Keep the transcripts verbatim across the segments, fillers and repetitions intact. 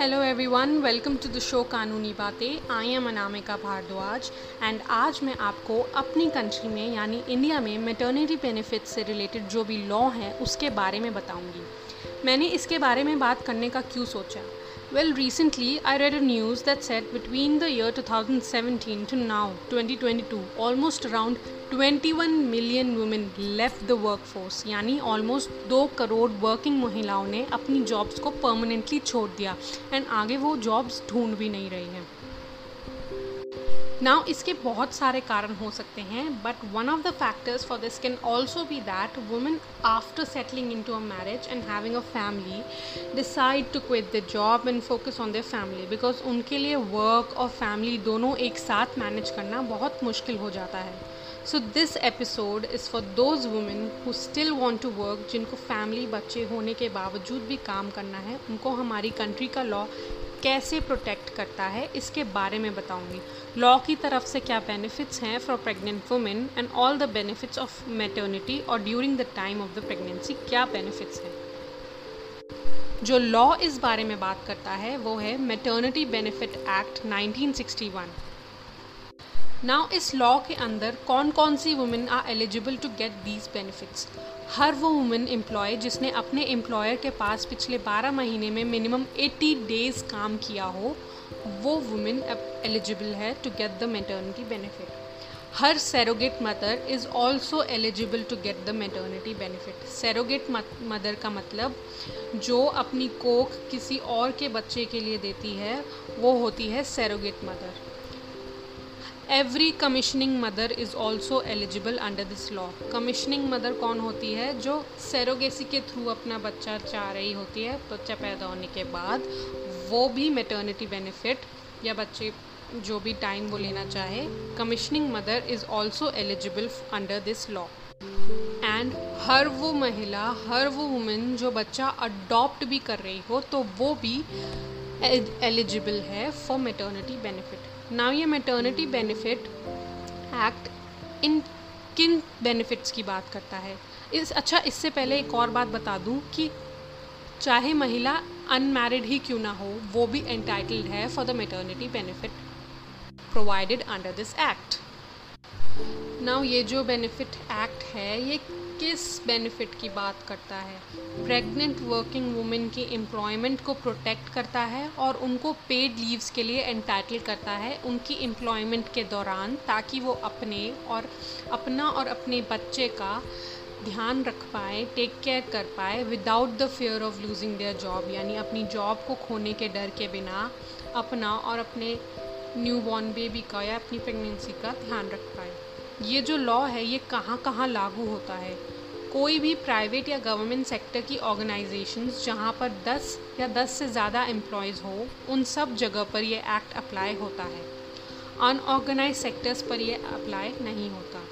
Hello everyone, welcome to the show कानूनी बातें। I am Anamika Bhardwaj and आज मैं आपको अपनी कंट्री में यानी इंडिया में मैटरनिटी बेनिफिट से रिलेटेड जो भी लॉ है उसके बारे में बताऊंगी। मैंने इसके बारे में बात करने का क्यों सोचा? Well, recently I read a news that said between the year two thousand seventeen to now twenty twenty two almost around twenty one million women left the workforce, यानी ऑलमोस्ट दो करोड़ वर्किंग महिलाओं ने अपनी जॉब्स को permanently छोड़ दिया and आगे वो जॉब्स ढूंढ भी नहीं रही हैं। नाउ इसके बहुत सारे कारण हो सकते हैं, but one of the factors for this can also be that women after settling into a marriage and having a family decide to quit the job and focus on their family, because उनके लिए work और family दोनों एक साथ manage करना बहुत मुश्किल हो जाता है। So this episode is for those women who still want to work, जिनको फैमिली बच्चे होने के बावजूद भी काम करना है। उनको हमारी कंट्री का लॉ कैसे प्रोटेक्ट करता है इसके बारे में बताऊंगी। लॉ की तरफ से क्या बेनिफिट्स हैं for pregnant women and all the benefits of maternity और during the time of the pregnancy क्या बेनिफिट्स हैं। जो लॉ इस बारे में बात करता है वो है maternity benefit act nineteen sixty one. Now इस लॉ के अंदर कौन कौन सी women are eligible to get these benefits? हर वो वुमेन एम्प्लॉय जिसने अपने एम्प्लॉयर के पास पिछले बारह महीने में मिनिमम अस्सी डेज़ काम किया हो, वो वुमेन एलिजिबल है to get the maternity benefit. हर surrogate mother is also eligible to get the maternity benefit. Surrogate mother का मतलब जो अपनी कोख किसी और के बच्चे के लिए देती है वो होती है surrogate mother. Every commissioning mother is also eligible under this law. Commissioning mother कौन होती है? जो सरोगेसी के थ्रू अपना बच्चा चाह रही होती है, बच्चा पैदा होने के बाद वो भी मैटर्निटी बेनिफिट या बच्चे जो भी टाइम वो लेना चाहे, commissioning mother is also eligible under this law. And हर वो महिला, हर वो वुमेन जो बच्चा अडॉप्ट भी कर रही हो तो वो भी एलिजिबल है फॉर मैटर्निटी बेनिफिट। नाउ ये मैटर्निटी बेनिफिट एक्ट इन किन बेनिफिट्स की बात करता है? इस अच्छा इससे पहले एक और बात बता दूं कि चाहे महिला अनमैरिड ही क्यों ना हो, वो भी एंटाइटल्ड है for the maternity benefit provided under this act. Now ये जो बेनिफिट एक्ट है ये किस बेनिफिट की बात करता है? प्रेग्नेंट वर्किंग वुमेन की एम्प्लॉयमेंट को प्रोटेक्ट करता है और उनको पेड लीव्स के लिए एंटाइटल करता है उनकी एम्प्लॉयमेंट के दौरान, ताकि वो अपने और अपना और अपने बच्चे का ध्यान रख पाए, टेक केयर कर पाए without the fear of losing their job, यानी अपनी जॉब को खोने के डर के बिना अपना और अपने न्यूबॉर्न बेबी का या अपनी प्रेगनेंसी का ध्यान रख पाए। ये जो लॉ है ये कहाँ कहाँ लागू होता है? कोई भी प्राइवेट या गवर्नमेंट सेक्टर की ऑर्गेनाइजेशंस जहाँ पर दस या दस से ज़्यादा एम्प्लॉयज़ हो, उन सब जगह पर ये एक्ट अप्लाई होता है। अनऑर्गेनाइज सेक्टर्स पर ये अप्लाई नहीं होता।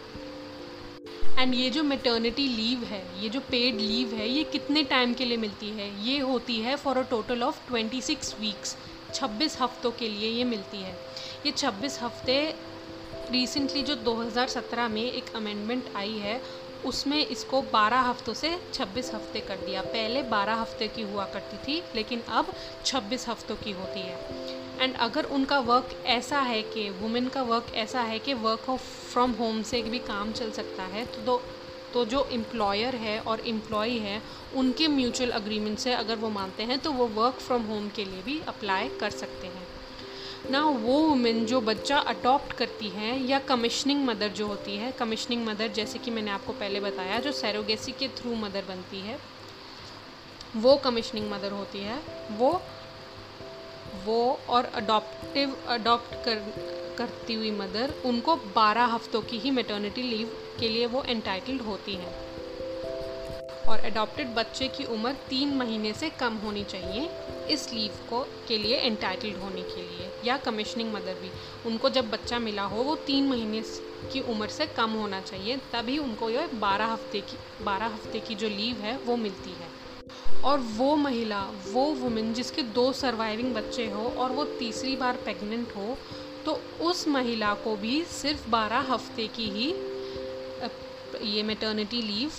एंड ये जो मैटर्निटी लीव है, ये जो पेड लीव है, ये कितने टाइम के लिए मिलती है? ये होती है for a total of twenty six weeks. छब्बीस हफ्तों के लिए ये मिलती है। ये छब्बीस हफ्ते रिसेंटली जो दो हज़ार सत्रह में एक अमेंडमेंट आई है उसमें इसको बारह हफ्तों से छब्बीस हफ्ते कर दिया। पहले बारह हफ्ते की हुआ करती थी लेकिन अब छब्बीस हफ्तों की होती है। एंड अगर उनका वर्क ऐसा है कि वुमेन का वर्क ऐसा है कि वर्क फ्रॉम होम से भी काम चल सकता है, तो दो तो जो एम्प्लॉयर है और एम्प्लॉई है उनके म्यूचुअल अग्रीमेंट से अगर वो मानते हैं तो वो वर्क फ्रॉम होम के लिए भी अप्लाई कर सकते हैं। ना वो वुमेन जो बच्चा अडॉप्ट करती हैं या कमीशनिंग मदर जो होती है, कमीशनिंग मदर जैसे कि मैंने आपको पहले बताया जो सरोगेसी के थ्रू मदर बनती है वो कमीशनिंग मदर होती है, वो वो और अडॉप्टिव अडॉप्ट कर करती हुई मदर, उनको बारह हफ्तों की ही मैटर्निटी लीव के लिए वो एंटाइटल्ड होती हैं। और अडॉप्टेड बच्चे की उम्र तीन महीने से कम होनी चाहिए इस लीव को के लिए एंटाइटल्ड होने के लिए, या कमीशनिंग मदर भी, उनको जब बच्चा मिला हो वो तीन महीने की उम्र से कम होना चाहिए, तभी उनको ये बारह हफ्ते की बारह हफ्ते की जो लीव है वो मिलती है। और वो महिला, वो वुमेन जिसके दो सर्वाइविंग बच्चे हो और वो तीसरी बार प्रेग्नेंट हो, तो उस महिला को भी सिर्फ बारह हफ्ते की ही ये मैटर्निटी लीव,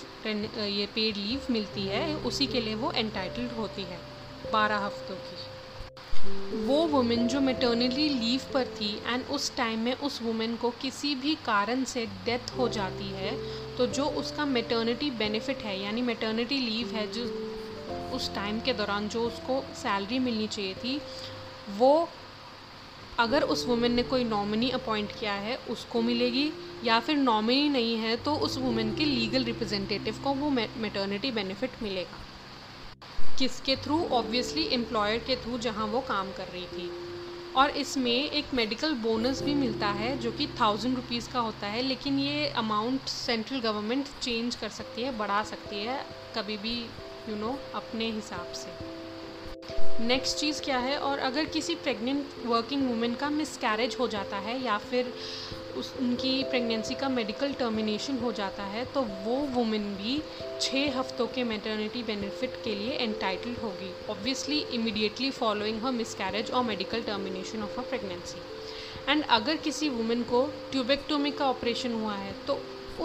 ये पेड लीव मिलती है, उसी के लिए वो एंटाइटल्ड होती है बारह हफ्तों की। वो वुमेन जो मैटरनिटी लीव पर थी एंड उस टाइम में उस वुमेन को किसी भी कारण से डेथ हो जाती है, तो जो उसका मैटरनिटी बेनिफिट है यानी मैटरनिटी लीव है जो उस टाइम के दौरान जो उसको सैलरी मिलनी चाहिए थी, वो अगर उस वुमेन ने कोई नॉमिनी अपॉइंट किया है उसको मिलेगी, या फिर नॉमिनी नहीं है तो उस वुमेन के लीगल रिप्रेजेंटेटिव को वो मैटरनिटी बेनिफिट मिलेगा। किसके थ्रू? ऑब्वियसली एम्प्लॉयर के थ्रू जहां वो काम कर रही थी। और इसमें एक मेडिकल बोनस भी मिलता है जो कि थाउजेंड रुपीज़ का होता है, लेकिन ये अमाउंट सेंट्रल गवर्नमेंट चेंज कर सकती है, बढ़ा सकती है कभी भी, यू नो, अपने हिसाब से। नेक्स्ट चीज़ क्या है, और अगर किसी प्रेग्नेंट वर्किंग वुमेन का मिसकैरेज हो जाता है या फिर उस उनकी प्रेगनेंसी का मेडिकल टर्मिनेशन हो जाता है, तो वो वुमेन भी छः हफ्तों के मैटरनिटी बेनिफिट के लिए एंटाइटल्ड होगी, obviously immediately following her miscarriage और medical termination of her pregnancy. And अगर किसी वुमेन को ट्यूबेक्टोमी का ऑपरेशन हुआ है तो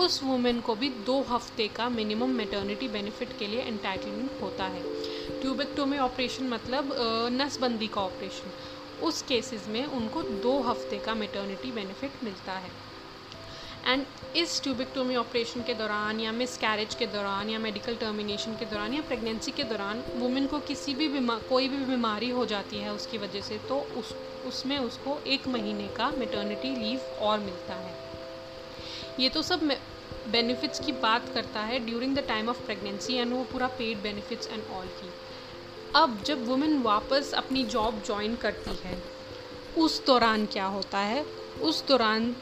उस वुमेन को भी दो हफ्ते का मिनिमम मैटरनिटी बेनिफिट के लिए एंटाइटलमेंट होता है। ट्यूबेक्टोमी ऑपरेशन मतलब नसबंदी का ऑपरेशन, उस केसेस में उनको दो हफ्ते का मैटरनिटी बेनिफिट मिलता है। एंड इस ट्यूबेक्टोमी ऑपरेशन के दौरान या मिसकैरेज के दौरान या मेडिकल टर्मिनेशन के दौरान या प्रेगनेंसी के दौरान वुमेन को किसी भी बीमा कोई भी बीमारी हो जाती है उसकी वजह से, तो उस उसमें उसको एक महीने का मैटरनिटी लीव और मिलता है। ये तो सब बेनिफिट्स की बात करता है during the time of pregnancy, and वो पूरा पेड बेनिफिट्स एंड ऑल की। अब जब वुमेन वापस अपनी जॉब ज्वाइन करती है उस दौरान क्या होता है, उस दौरान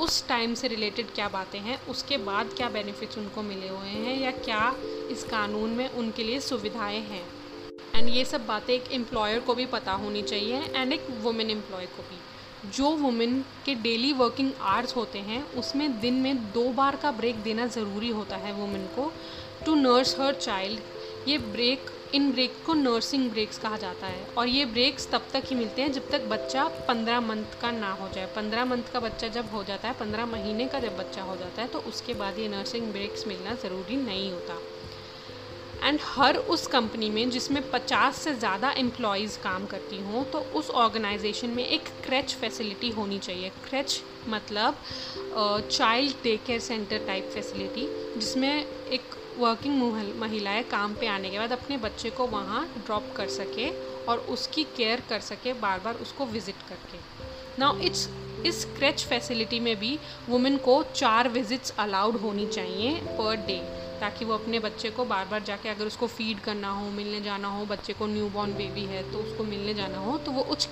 उस टाइम से रिलेटेड क्या बातें हैं, उसके बाद क्या बेनिफिट्स उनको मिले हुए हैं या क्या इस कानून में उनके लिए सुविधाएं हैं, एंड ये सब बातें एक एम्प्लॉयर को भी पता होनी चाहिए एंड एक वुमेन एम्प्लॉय को भी। जो वुमेन के डेली वर्किंग आवर्स होते हैं उसमें दिन में दो बार का ब्रेक देना ज़रूरी होता है वुमेन को, टू नर्स हर चाइल्ड। ये ब्रेक इन ब्रेक को नर्सिंग ब्रेक्स कहा जाता है, और ये ब्रेक्स तब तक ही मिलते हैं जब तक बच्चा पंद्रह मंथ का ना हो जाए। पंद्रह मंथ का बच्चा जब हो जाता है, पंद्रह महीने का जब बच्चा हो जाता है, तो उसके बाद ये नर्सिंग ब्रेक्स मिलना ज़रूरी नहीं होता। एंड हर उस कंपनी में जिसमें पचास से ज़्यादा एम्प्लॉयज़ काम करती हों, तो उस ऑर्गेनाइजेशन में एक क्रेच फैसिलिटी होनी चाहिए। क्रेच मतलब child day care centre type facility, जिसमें एक वर्किंग महिलाएं काम पे आने के बाद अपने बच्चे को वहाँ ड्रॉप कर सके और उसकी केयर कर सके, बार बार उसको विज़िट करके। नाउ इट्स इस क्रेच फैसिलिटी में भी वुमेन को चार विजिट्स अलाउड होनी चाहिए पर डे, ताकि वो अपने बच्चे को बार बार जाके, अगर उसको फीड करना हो, मिलने जाना हो, बच्चे को न्यू बॉर्न बेबी है तो उसको मिलने जाना हो, तो वो उस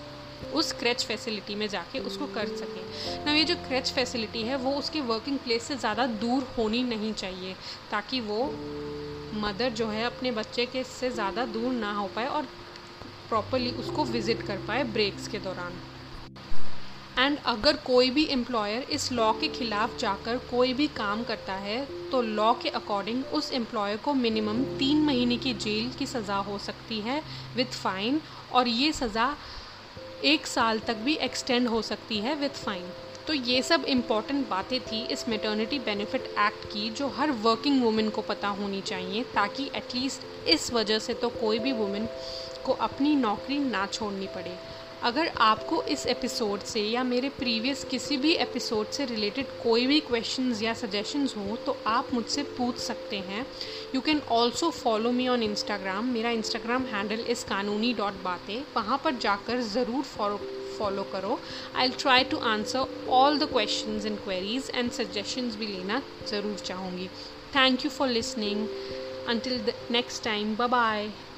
उस क्रेच फैसिलिटी में जाके उसको कर सकें। ना ये जो क्रेच फैसिलिटी है वो उसके वर्किंग प्लेस से ज़्यादा दूर होनी नहीं चाहिए, ताकि वो मदर जो है अपने बच्चे के से ज़्यादा दूर ना हो पाए और प्रॉपरली उसको विज़िट कर पाए ब्रेक्स के दौरान। एंड अगर कोई भी एम्प्लॉयर इस लॉ के ख़िलाफ़ जाकर कोई भी काम करता है, तो लॉ के अकॉर्डिंग उस एम्प्लॉयर को मिनिमम तीन महीने की जेल की सज़ा हो सकती है विद फ़ाइन, और ये सज़ा एक साल तक भी एक्सटेंड हो सकती है विद फ़ाइन। तो ये सब इम्पॉर्टेंट बातें थी इस मैटरनिटी बेनिफिट एक्ट की, जो हर वर्किंग वुमेन को पता होनी चाहिए, ताकि एटलीस्ट इस वजह से तो कोई भी वुमेन को अपनी नौकरी ना छोड़नी पड़े। अगर आपको इस एपिसोड से या मेरे प्रीवियस किसी भी एपिसोड से रिलेटेड कोई भी क्वेश्चंस या सजेशंस हो, तो आप मुझसे पूछ सकते हैं। You can also follow me on Instagram, मेरा Instagram handle is Kanooni dot Baatein, वहाँ पर जाकर ज़रूर फॉलो फॉलो करो। I will try to answer all the questions and queries and suggestions भी लेना ज़रूर चाहूँगी। Thank you for listening, until the next time, bye bye.